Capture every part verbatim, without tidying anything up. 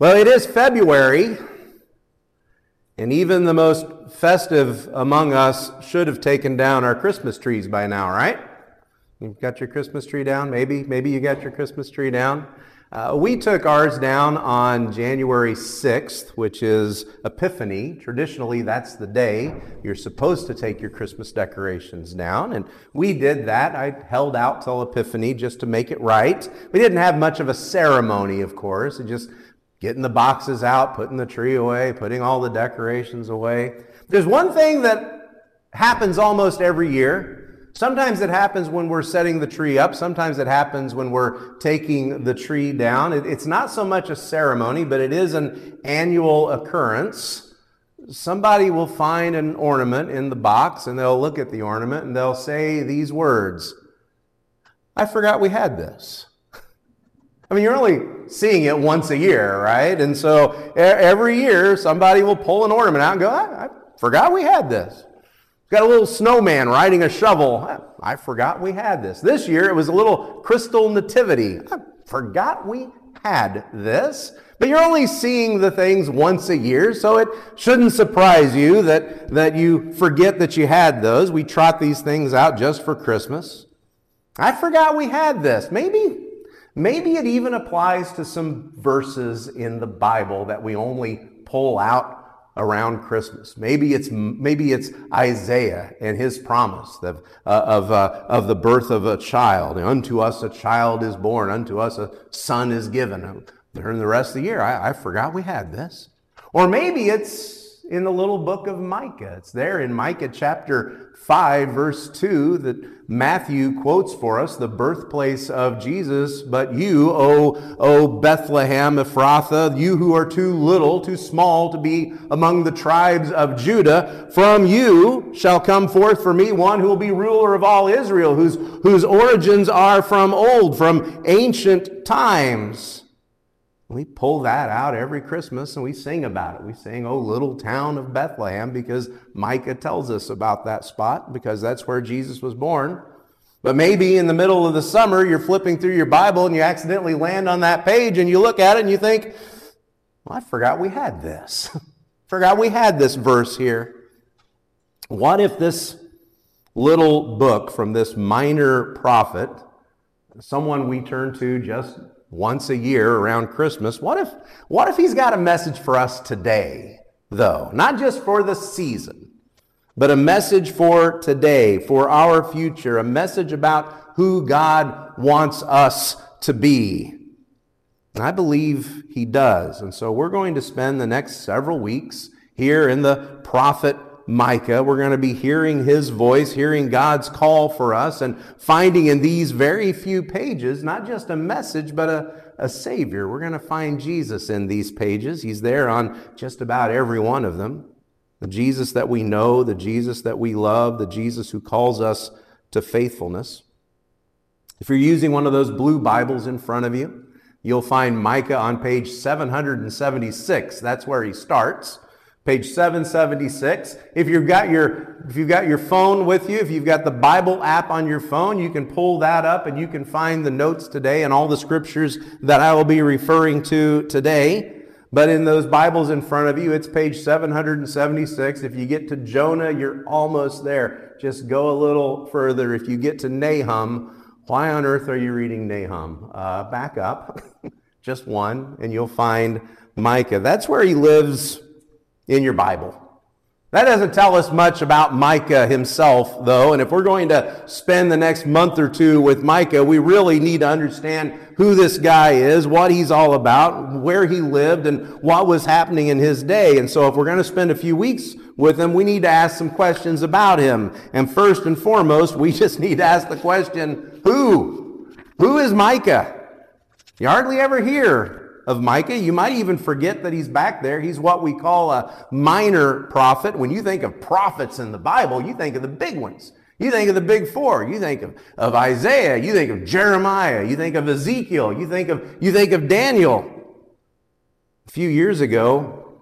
Well, it is February, and even the most festive among us should have taken down our Christmas trees by now, right? You've got your Christmas tree down? Maybe, maybe you got your Christmas tree down. Uh, we took ours down on January sixth, which is Epiphany. Traditionally, that's the day you're supposed to take your Christmas decorations down, and we did that. I held out till Epiphany just to make it right. We didn't have much of a ceremony, of course. It just getting the boxes out, putting the tree away, putting all the decorations away. There's one thing that happens almost every year. Sometimes it happens when we're setting the tree up. Sometimes it happens when we're taking the tree down. It's not so much a ceremony, but it is an annual occurrence. Somebody will find an ornament in the box, and they'll look at the ornament, and they'll say these words, "I forgot we had this." I mean, you're only seeing it once a year, right? And so every year, somebody will pull an ornament out and go, I, I forgot we had this. Got a little snowman riding a shovel. I, I forgot we had this. This year, it was a little crystal nativity. I forgot we had this. But you're only seeing the things once a year, so it shouldn't surprise you that, that you forget that you had those. We trot these things out just for Christmas. I forgot we had this. Maybe... Maybe it even applies to some verses in the Bible that we only pull out around Christmas. Maybe it's maybe it's Isaiah and his promise of uh, of uh, of the birth of a child. Unto us a child is born. Unto us a son is given. During the rest of the year, I, I forgot we had this. Or maybe it's in the little book of Micah. It's there in Micah chapter five, verse two, that Matthew quotes for us, the birthplace of Jesus. But you, O, O Bethlehem, Ephrathah, you who are too little, too small to be among the tribes of Judah, from you shall come forth for me one who will be ruler of all Israel, whose, whose origins are from old, from ancient times. We pull that out every Christmas and we sing about it. We sing, "Oh, little town of Bethlehem," because Micah tells us about that spot, because that's where Jesus was born. But maybe in the middle of the summer, you're flipping through your Bible and you accidentally land on that page and you look at it and you think, well, I forgot we had this. Forgot we had this verse here. What if this little book from this minor prophet, someone we turn to just once a year around Christmas. What if, what if he's got a message for us today, though? Not just for the season, but a message for today, for our future, a message about who God wants us to be. And I believe he does. And so we're going to spend the next several weeks here in the prophet Micah. We're going to be hearing his voice, hearing God's call for us, and finding in these very few pages, not just a message, but a, a Savior. We're going to find Jesus in these pages. He's there on just about every one of them. The Jesus that we know, the Jesus that we love, the Jesus who calls us to faithfulness. If you're using one of those blue Bibles in front of you, you'll find Micah on page seven seventy-six. That's where he starts. Page seven seventy-six. If you've got your if you've got your phone with you, if you've got the Bible app on your phone, you can pull that up and you can find the notes today and all the scriptures that I will be referring to today. But in those Bibles in front of you, it's page seven seventy-six. If you get to Jonah, you're almost there. Just go a little further. If you get to Nahum, why on earth are you reading Nahum? Uh, back up, just one, and you'll find Micah. That's where he lives in your Bible. That doesn't tell us much about Micah himself, though, and if we're going to spend the next month or two with Micah, we really need to understand who this guy is, what he's all about, where he lived, and what was happening in his day. And so if we're going to spend a few weeks with him, we need to ask some questions about him. And first and foremost, we just need to ask the question, who? Who is Micah? You hardly ever hear of Micah. You might even forget that he's back there. He's what we call a minor prophet. When you think of prophets in the Bible, you think of the big ones. You think of the big four. You think of, of Isaiah. You think of Jeremiah. You think of Ezekiel. You think of, you think of Daniel. A few years ago,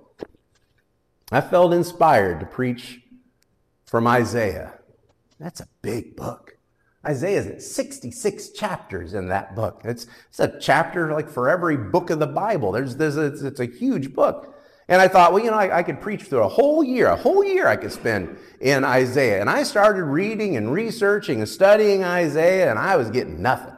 I felt inspired to preach from Isaiah. That's a big book. Isaiah's at sixty-six chapters in that book. It's, it's a chapter like for every book of the Bible. There's, there's a, it's, it's a huge book. And I thought, well, you know, I, I could preach through a whole year, a whole year I could spend in Isaiah. And I started reading and researching and studying Isaiah, and I was getting nothing.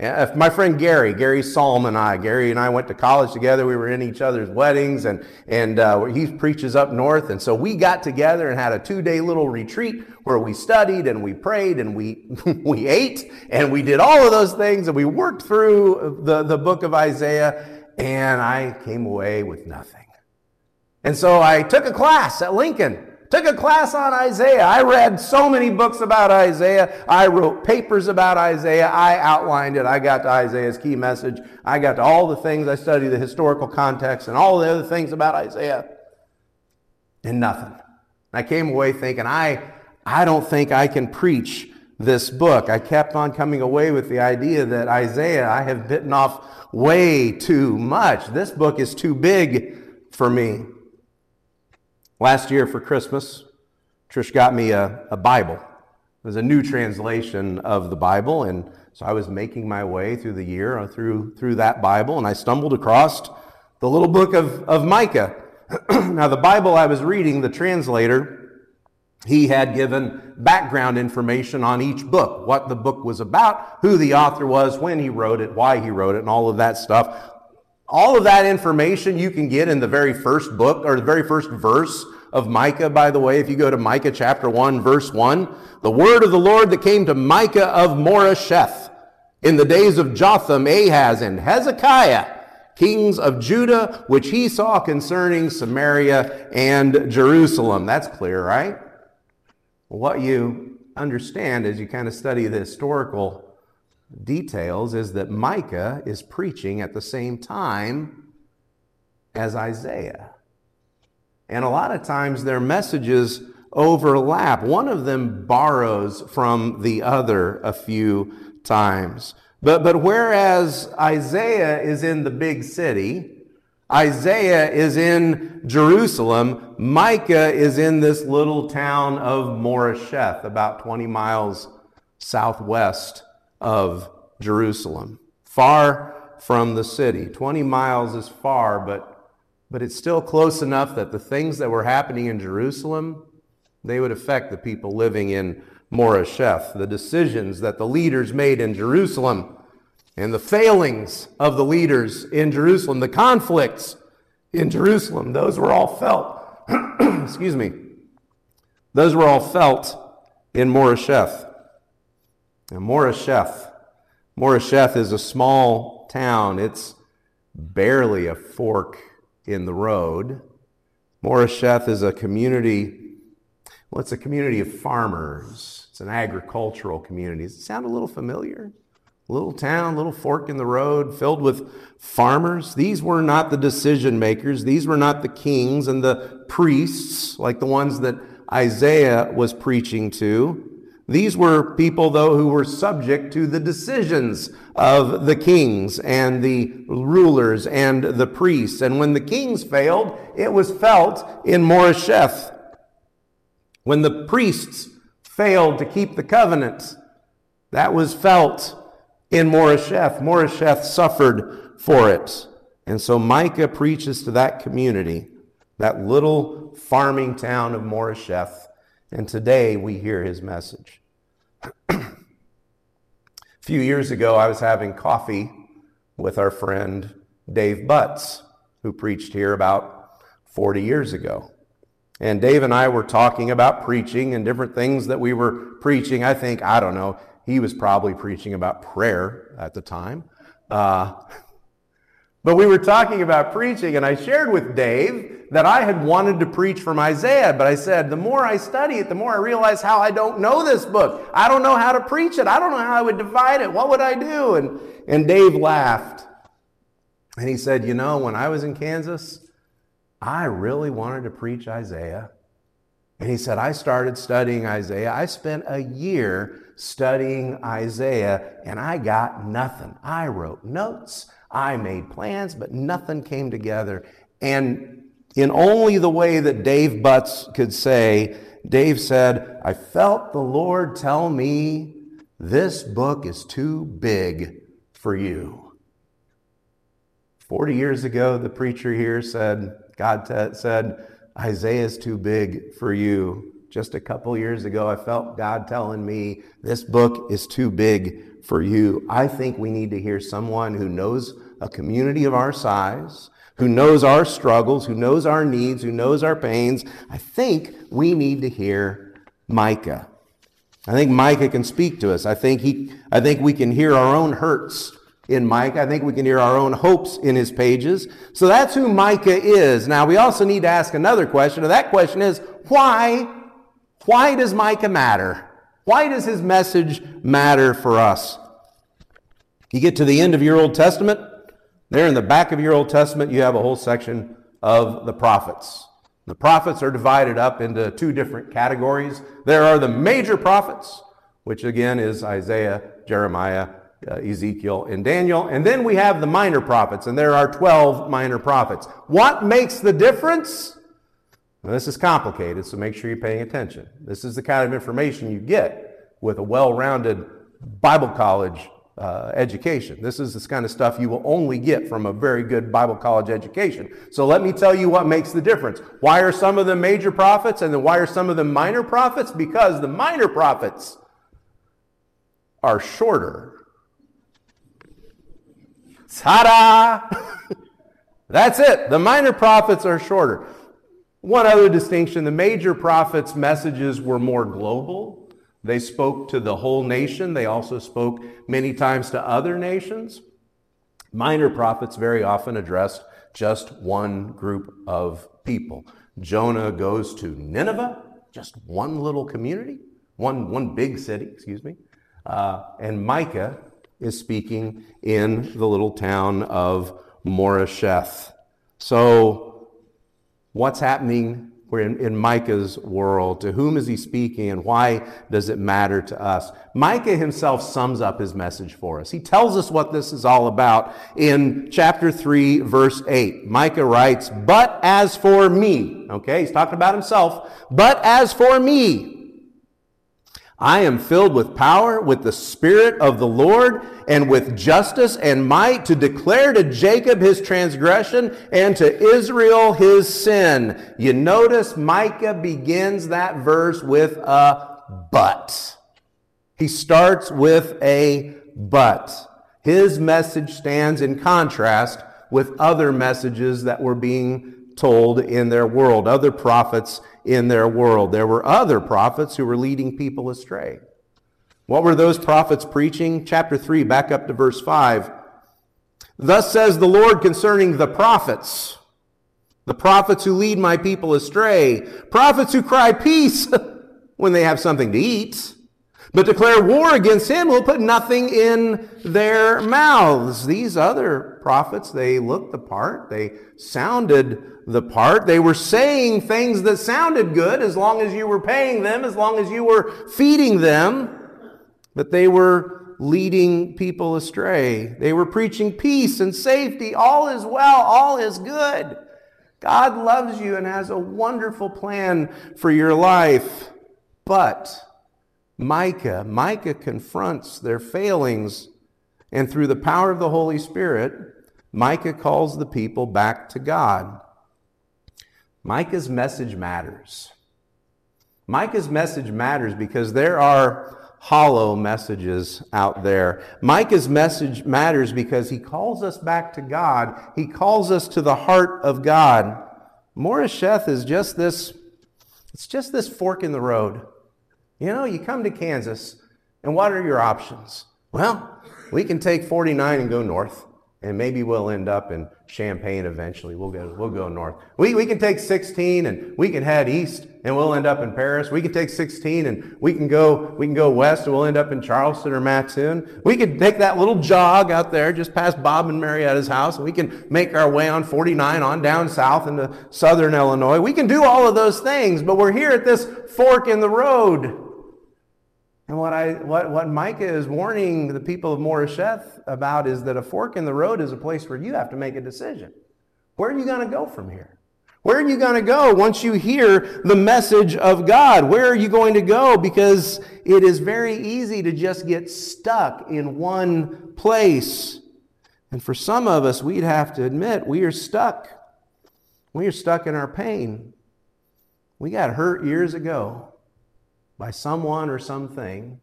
Yeah, if my friend Gary, Gary Psalm and I, Gary and I went to college together. We were in each other's weddings, and, and uh, he preaches up north. And so we got together and had a two-day little retreat where we studied and we prayed and we, we ate and we did all of those things, and we worked through the, the book of Isaiah, and I came away with nothing. And so I took a class at Lincoln. Took a class on Isaiah. I read so many books about Isaiah. I wrote papers about Isaiah. I outlined it. I got to Isaiah's key message. I got to all the things. I studied the historical context and all the other things about Isaiah. And nothing. And I came away thinking, I, I don't think I can preach this book. I kept on coming away with the idea that Isaiah, I have bitten off way too much. This book is too big for me. Last year for Christmas, Trish got me a, a Bible. It was a new translation of the Bible, and so I was making my way through the year or through, through that Bible, and I stumbled across the little book of, of Micah. Now, the Bible I was reading, the translator, he had given background information on each book, what the book was about, who the author was, when he wrote it, why he wrote it, and all of that stuff. All of that information you can get in the very first book, or the very first verse of Micah, by the way. If you go to Micah chapter one, verse one, the word of the Lord that came to Micah of Moresheth in the days of Jotham, Ahaz, and Hezekiah, kings of Judah, which he saw concerning Samaria and Jerusalem. That's clear, right? What you understand as you kind of study the historical details is that Micah is preaching at the same time as Isaiah. And a lot of times their messages overlap. One of them borrows from the other a few times. But, but whereas Isaiah is in the big city, Isaiah is in Jerusalem, Micah is in this little town of Moresheth, about twenty miles southwest of Jerusalem, far from the city. twenty miles is far, but, but it's still close enough that the things that were happening in Jerusalem, they would affect the people living in Moresheth. The decisions that the leaders made in Jerusalem and the failings of the leaders in Jerusalem, the conflicts in Jerusalem, those were all felt, excuse me, those were all felt in Moresheth. And Moresheth, Moresheth is a small town. It's barely a fork in the road. Moresheth is a community, well, it's a community of farmers. It's an agricultural community. Does it sound a little familiar? Little town, little fork in the road, filled with farmers. These were not the decision makers. These were not the kings and the priests, like the ones that Isaiah was preaching to. These were people, though, who were subject to the decisions of the kings and the rulers and the priests. And when the kings failed, it was felt in Moresheth. When the priests failed to keep the covenant, that was felt in Moresheth. Moresheth suffered for it. And so Micah preaches to that community, that little farming town of Moresheth. And today we hear his message. A few years ago, I was having coffee with our friend Dave Butts, who preached here about forty years ago. And Dave and I were talking about preaching and different things that we were preaching. I think, I don't know, he was probably preaching about prayer at the time. Uh, but we were talking about preaching, and I shared with Dave that I had wanted to preach from Isaiah, but I said, the more I study it, the more I realize how I don't know this book. I don't know how to preach it. I don't know how I would divide it. What would I do? And, and Dave laughed. And he said, you know, when I was in Kansas, I really wanted to preach Isaiah. And he said, I started studying Isaiah. I spent a year studying Isaiah, and I got nothing. I wrote notes. I made plans, but nothing came together. And in only the way that Dave Butts could say, Dave said, I felt the Lord tell me This book is too big for you. Forty years ago, the preacher here said, God t- said, Isaiah is too big for you. Just a couple years ago, I felt God telling me, this book is too big for you. I think we need to hear someone who knows a community of our size, who knows our struggles, who knows our needs, who knows our pains. I think we need to hear Micah. I think Micah can speak to us. I think he, I think we can hear our own hurts in Micah. I think we can hear our own hopes in his pages. So that's who Micah is. Now, we also need to ask another question, and that question is, why? Why does Micah matter? Why does his message matter for us? You get to the end of your Old Testament, there in the back of your Old Testament, you have a whole section of the prophets. The prophets are divided up into two different categories. There are the major prophets, which again is Isaiah, Jeremiah, uh, Ezekiel, and Daniel. And then we have the minor prophets, and there are twelve minor prophets. What makes the difference? Now, this is complicated, so make sure you're paying attention. This is the kind of information you get with a well-rounded Bible college Uh, education. This is this kind of stuff you will only get from a very good Bible college education. So let me tell you what makes the difference. Why are some of them major prophets and then why are some of them minor prophets? Because the minor prophets are shorter. Ta-da! That's it. The minor prophets are shorter. One other distinction, the major prophets' messages were more global. They spoke to the whole nation. They also spoke many times to other nations. Minor prophets very often addressed just one group of people. Jonah goes to Nineveh, just one little community, one, one big city, excuse me. Uh, and Micah is speaking in the little town of Moresheth. So what's happening We're in, in Micah's world? To whom is he speaking, and why does it matter to us? Micah himself sums up his message for us. He tells us what this is all about in chapter three, verse eight. Micah writes, "But as for me," okay, he's talking about himself, "but as for me, I am filled with power, with the Spirit of the Lord, and with justice and might, to declare to Jacob his transgression and to Israel his sin." You notice Micah begins that verse with a but. He starts with a but. His message stands in contrast with other messages that were being told in their world, other prophets in their world. There were other prophets who were leading people astray. What were those prophets preaching? Chapter three, back up to verse five. "Thus says the Lord concerning the prophets, the prophets who lead my people astray, prophets who cry peace when they have something to eat, but declare war against him who will put nothing in their mouths." These other prophets, they looked the part, they sounded the part, they were saying things that sounded good as long as you were paying them, as long as you were feeding them, but they were leading people astray. They were preaching peace and safety, all is well, all is good. God loves you and has a wonderful plan for your life, but Micah, Micah confronts their failings, and through the power of the Holy Spirit, Micah calls the people back to God. Micah's message matters. Micah's message matters because there are hollow messages out there. Micah's message matters because he calls us back to God. He calls us to the heart of God. Moresheth is just this, it's just this fork in the road. You know, you come to Kansas, and what are your options? Well, we can take forty-nine and go north, and maybe we'll end up in Champaign eventually. We'll go, we'll go north. We, we can take sixteen, and we can head east, and we'll end up in Paris. We can take sixteen, and we can go, we can go west, and we'll end up in Charleston or Mattoon. We can take that little jog out there just past Bob and Marietta's house, and we can make our way on forty-nine on down south into southern Illinois. We can do all of those things, but we're here at this fork in the road. And what I what, what Micah is warning the people of Moresheth about is that a fork in the road is a place where you have to make a decision. Where are you going to go from here? Where are you going to go once you hear the message of God? Where are you going to go? Because it is very easy to just get stuck in one place. And for some of us, we'd have to admit we are stuck. We are stuck in our pain. We got hurt years ago by someone or something,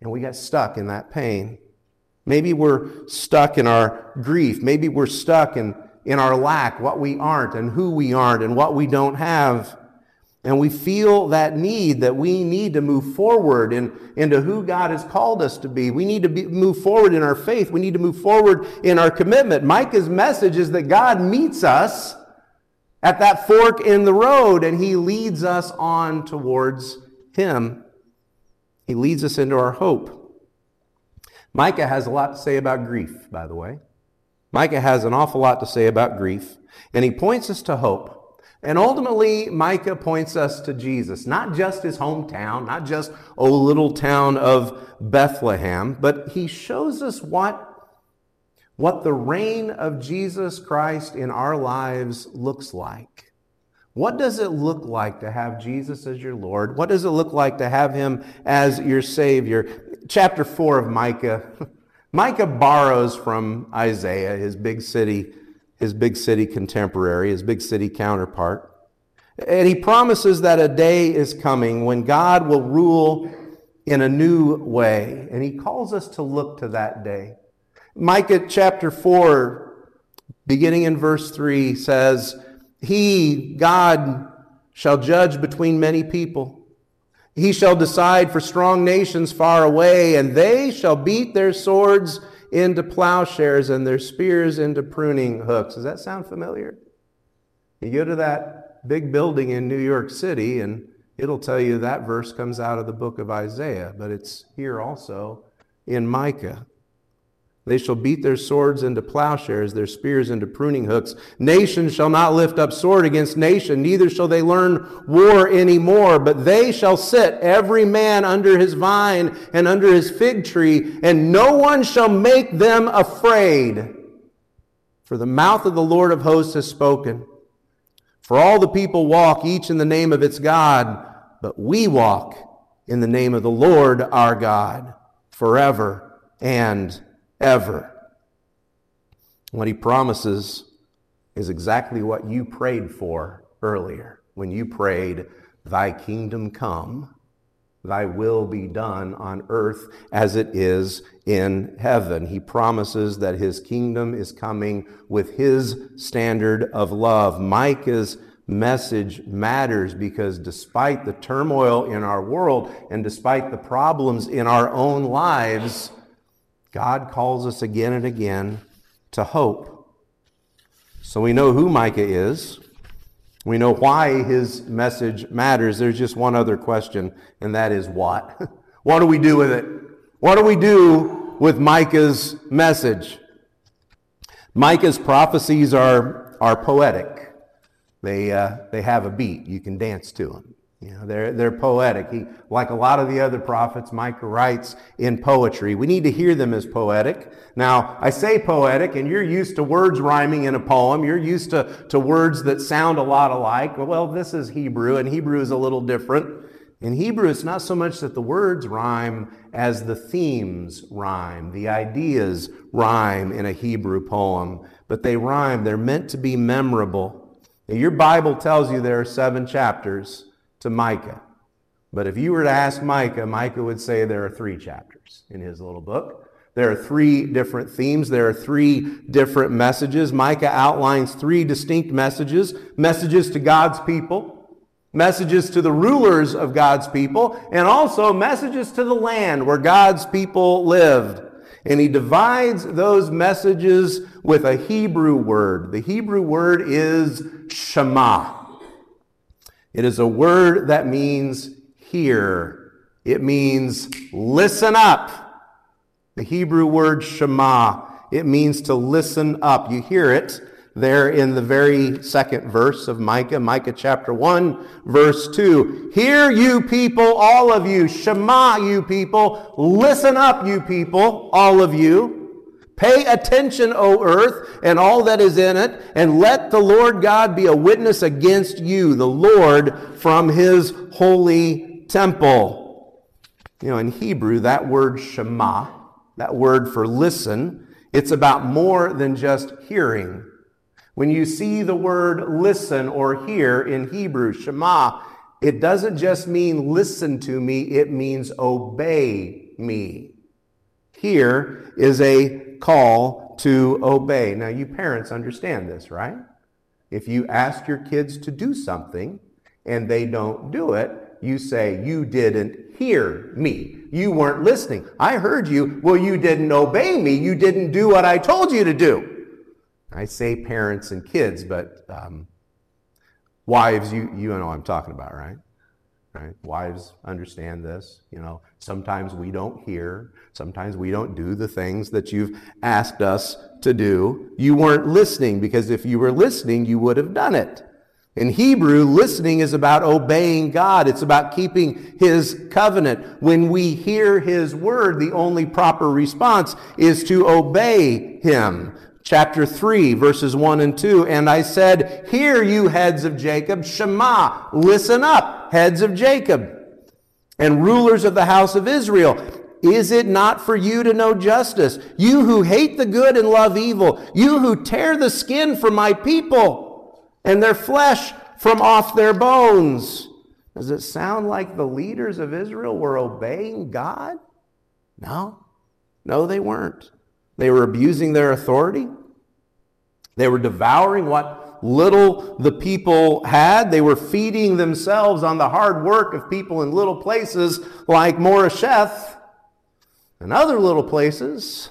and we got stuck in that pain. Maybe we're stuck in our grief. Maybe we're stuck in in our lack, what we aren't and who we aren't and what we don't have. And we feel that need that we need to move forward in, into who God has called us to be. We need to be, move forward in our faith. We need to move forward in our commitment. Micah's message is that God meets us at that fork in the road and he leads us on towards him. He leads us into our hope. Micah has a lot to say about grief, by the way. Micah has an awful lot to say about grief, and he points us to hope. And ultimately, Micah points us to Jesus, not just his hometown, not just oh, little town of Bethlehem, but he shows us what, what the reign of Jesus Christ in our lives looks like. What does it look like to have Jesus as your Lord? What does it look like to have him as your Savior? Chapter four of Micah. Micah borrows from Isaiah, his big city, his big city contemporary, his big city counterpart. And he promises that a day is coming when God will rule in a new way. And he calls us to look to that day. Micah chapter four, beginning in verse three, says, "He, God, shall judge between many people. He shall decide for strong nations far away, and they shall beat their swords into plowshares and their spears into pruning hooks." Does that sound familiar? You go to that big building in New York City, and it'll tell you that verse comes out of the book of Isaiah, but it's here also in Micah. "They shall beat their swords into plowshares, their spears into pruning hooks. Nation shall not lift up sword against nation, neither shall they learn war anymore. But they shall sit, every man under his vine and under his fig tree, and no one shall make them afraid. For the mouth of the Lord of hosts has spoken. For all the people walk, each in the name of its God, but we walk in the name of the Lord our God, forever and ever." Ever. What he promises is exactly what you prayed for earlier when you prayed, "Thy kingdom come, thy will be done on earth as it is in heaven." He promises that his kingdom is coming with his standard of love. Micah's message matters because despite the turmoil in our world and despite the problems in our own lives, God calls us again and again to hope. So we know who Micah is. We know why his message matters. There's just one other question, and that is what? What do we do with it? What do we do with Micah's message? Micah's prophecies are, are poetic. They, uh, they have a beat. You can dance to them. You know, they're, they're poetic. He, like a lot of the other prophets, Micah writes in poetry. We need to hear them as poetic. Now, I say poetic, and you're used to words rhyming in a poem. You're used to, to words that sound a lot alike. Well, this is Hebrew, and Hebrew is a little different. In Hebrew, it's not so much that the words rhyme as the themes rhyme. The ideas rhyme in a Hebrew poem, but they rhyme. They're meant to be memorable. Now, your Bible tells you there are seven chapters to Micah. But if you were to ask Micah, Micah would say there are three chapters in his little book. There are three different themes. There are three different messages. Micah outlines three distinct messages. Messages to God's people, messages to the rulers of God's people, and also messages to the land where God's people lived. And he divides those messages with a Hebrew word. The Hebrew word is Shema. It is a word that means hear. It means listen up. The Hebrew word Shema, it means to listen up. You hear it there in the very second verse of Micah, Micah chapter one, verse two. "Hear, you people, all of you. Shema, you people. Listen up, you people, all of you. Pay attention, O earth, and all that is in it, and let the Lord God be a witness against you, the Lord, from his holy temple. You know, in Hebrew, that word Shema, that word for listen, it's about more than just hearing. When you see the word listen or hear in Hebrew, Shema, it doesn't just mean listen to me, it means obey me. Here is a call to obey. Now, you parents understand this, right? If you ask your kids to do something and they don't do it, you say, you didn't hear me. You weren't listening. I heard you. Well, you didn't obey me. You didn't do what I told you to do. I say parents and kids, but um, wives, you, you know what I'm talking about, right? Right? Wives understand this. You know, sometimes we don't hear. Sometimes we don't do the things that you've asked us to do. You weren't listening, because if you were listening, you would have done it. In Hebrew, listening is about obeying God. It's about keeping his covenant. When we hear his word, the only proper response is to obey him. Chapter three, verses one and two, and I said, hear you heads of Jacob, Shema, listen up, heads of Jacob, and rulers of the house of Israel. Is it not for you to know justice? You who hate the good and love evil, you who tear the skin from my people and their flesh from off their bones. Does it sound like the leaders of Israel were obeying God? No, no, they weren't. They were abusing their authority. They were devouring what little the people had. They were feeding themselves on the hard work of people in little places like Moresheth and other little places.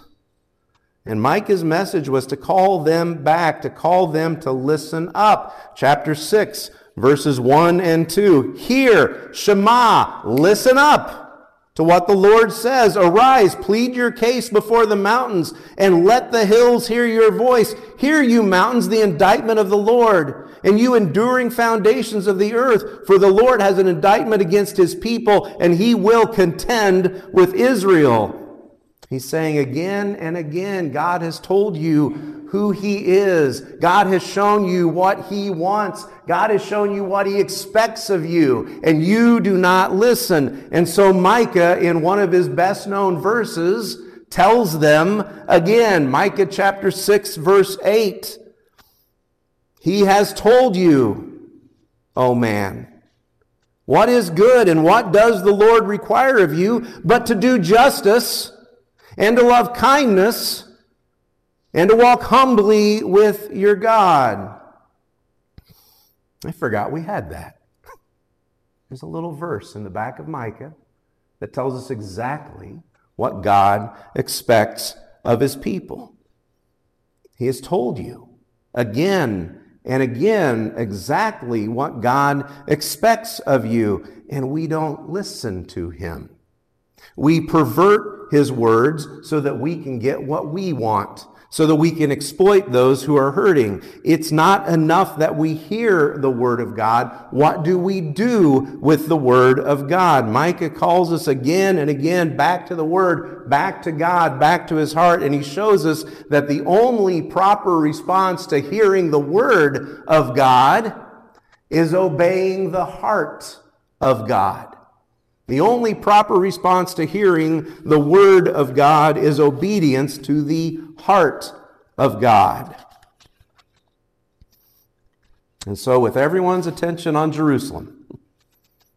And Micah's message was to call them back, to call them to listen up. Chapter six, verses one and two. Hear, Shema, listen up to what the Lord says. Arise, plead your case before the mountains, and let the hills hear your voice. Hear, you mountains, the indictment of the Lord, and you enduring foundations of the earth, for the Lord has an indictment against his people, and he will contend with Israel. He's saying again and again, God has told you who he is. God has shown you what he wants. God has shown you what he expects of you, and you do not listen. And so Micah, in one of his best-known verses, tells them again, Micah chapter six, verse eight, he has told you, O man, what is good and what does the Lord require of you but to do justice and to love kindness, and to walk humbly with your God. I forgot we had that. There's a little verse in the back of Micah that tells us exactly what God expects of his people. He has told you again and again exactly what God expects of you, and we don't listen to him. We pervert his words so that we can get what we want, so that we can exploit those who are hurting. It's not enough that we hear the word of God. What do we do with the word of God? Micah calls us again and again back to the word, back to God, back to his heart, and he shows us that the only proper response to hearing the word of God is obeying the heart of God. The only proper response to hearing the word of God is obedience to the heart of God. And so with everyone's attention on Jerusalem,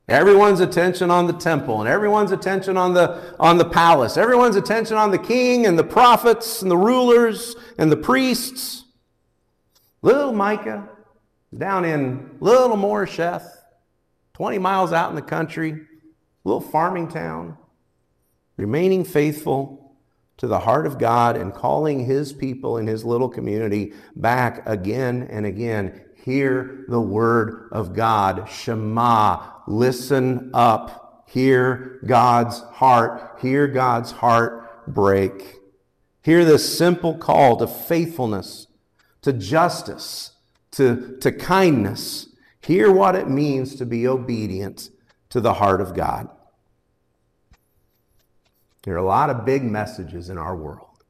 everyone's attention on the temple, and everyone's attention on the, on the palace, everyone's attention on the king and the prophets and the rulers and the priests, little Micah down in little Moresheth, twenty miles out in the country, little farming town, remaining faithful to the heart of God and calling his people in his little community back again and again. Hear the word of God. Shema. Listen up. Hear God's heart. Hear God's heart break. Hear this simple call to faithfulness, to justice, to, to kindness. Hear what it means to be obedient to the heart of God. There are a lot of big messages in our world.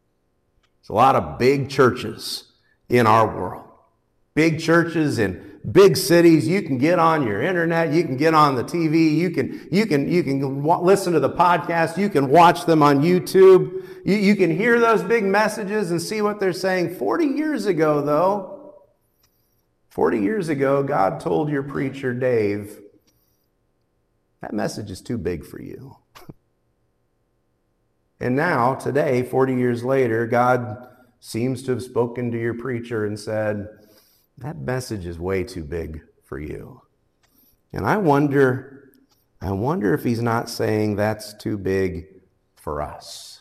There's a lot of big churches in our world. Big churches in big cities. You can get on your internet. You can get on the T V. You can, you can, you can listen to the podcast. You can watch them on YouTube. You, you can hear those big messages and see what they're saying. forty years ago, though, forty years ago, God told your preacher, Dave, that message is too big for you. And now, today, forty years later, God seems to have spoken to your preacher and said, that message is way too big for you. And I wonder, I wonder if he's not saying that's too big for us.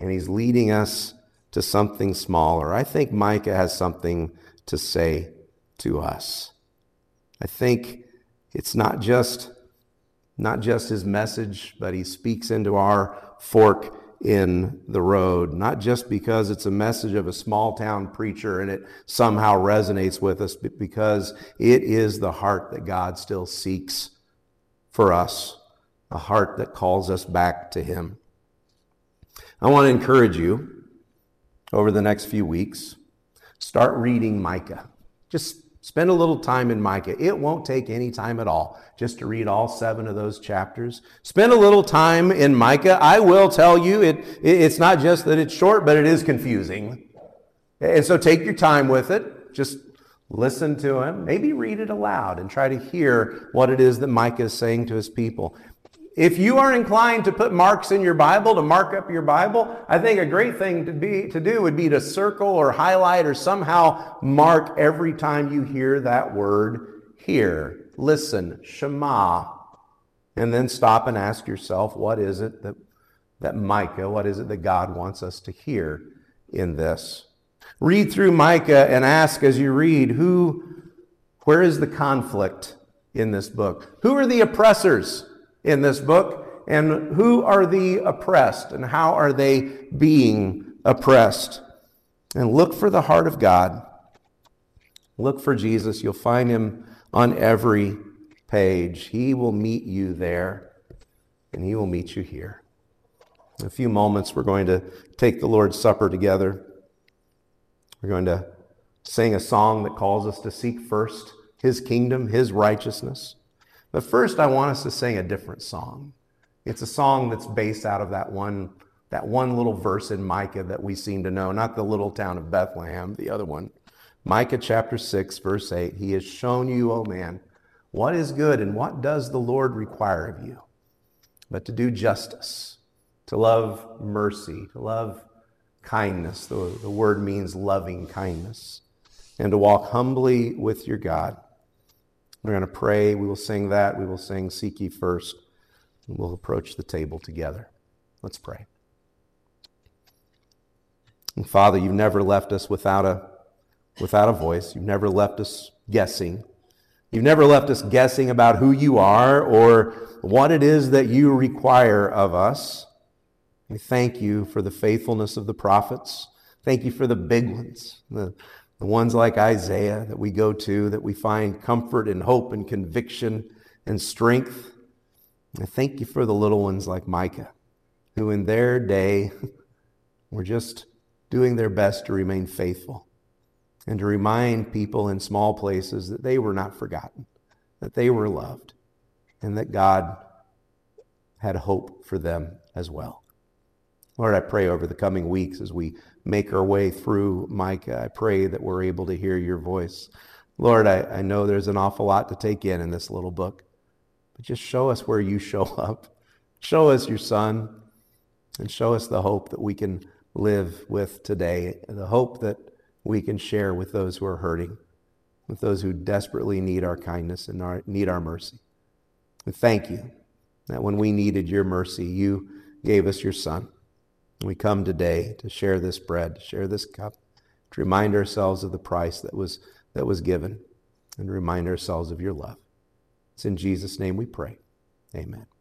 And he's leading us to something smaller. I think Micah has something to say to us. I think it's not just, not just his message, but he speaks into our fork in the road, not just because it's a message of a small town preacher and it somehow resonates with us, but because it is the heart that God still seeks for us, a heart that calls us back to him. I want to encourage you over the next few weeks, start reading Micah. Just spend a little time in Micah. It won't take any time at all just to read all seven of those chapters. Spend a little time in Micah. I will tell you, it, it it's not just that it's short, but it is confusing. And so take your time with it. Just listen to him. Maybe read it aloud and try to hear what it is that Micah is saying to his people. If you are inclined to put marks in your Bible, to mark up your Bible, I think a great thing to be to do would be to circle or highlight or somehow mark every time you hear that word, hear, listen, Shema, and then stop and ask yourself, what is it that, that Micah, what is it that God wants us to hear in this? Read through Micah and ask as you read, who, where is the conflict in this book? Who are the oppressors in this book, and who are the oppressed, and how are they being oppressed? And look for the heart of God. Look for Jesus. You'll find him on every page. He will meet you there, and he will meet you here. In a few moments, we're going to take the Lord's Supper together. We're going to sing a song that calls us to seek first his kingdom, his righteousness. But first, I want us to sing a different song. It's a song that's based out of that one, that one little verse in Micah that we seem to know, not the little town of Bethlehem, the other one. Micah chapter six, verse eight, he has shown you, O man, what is good and what does the Lord require of you, but to do justice, to love mercy, to love kindness. The, the word means loving kindness, and to walk humbly with your God. We're going to pray. We will sing that. We will sing Seek Ye First. And we'll approach the table together. Let's pray. And Father, you've never left us without a, without a voice. You've never left us guessing. You've never left us guessing about who you are or what it is that you require of us. We thank you for the faithfulness of the prophets. Thank you for the big ones, the The ones like Isaiah that we go to, that we find comfort and hope and conviction and strength. I thank you for the little ones like Micah, who in their day were just doing their best to remain faithful and to remind people in small places that they were not forgotten, that they were loved, and that God had hope for them as well. Lord, I pray over the coming weeks as we make our way through Micah, I pray that we're able to hear your voice. Lord, I, I know there's an awful lot to take in in this little book, but just show us where you show up. Show us your Son, and show us the hope that we can live with today, the hope that we can share with those who are hurting, with those who desperately need our kindness and our, need our mercy. And thank you that when we needed your mercy, you gave us your Son. We come today to share this bread, to share this cup, to remind ourselves of the price that was that was given, and remind ourselves of your love. It's in Jesus' name we pray. Amen.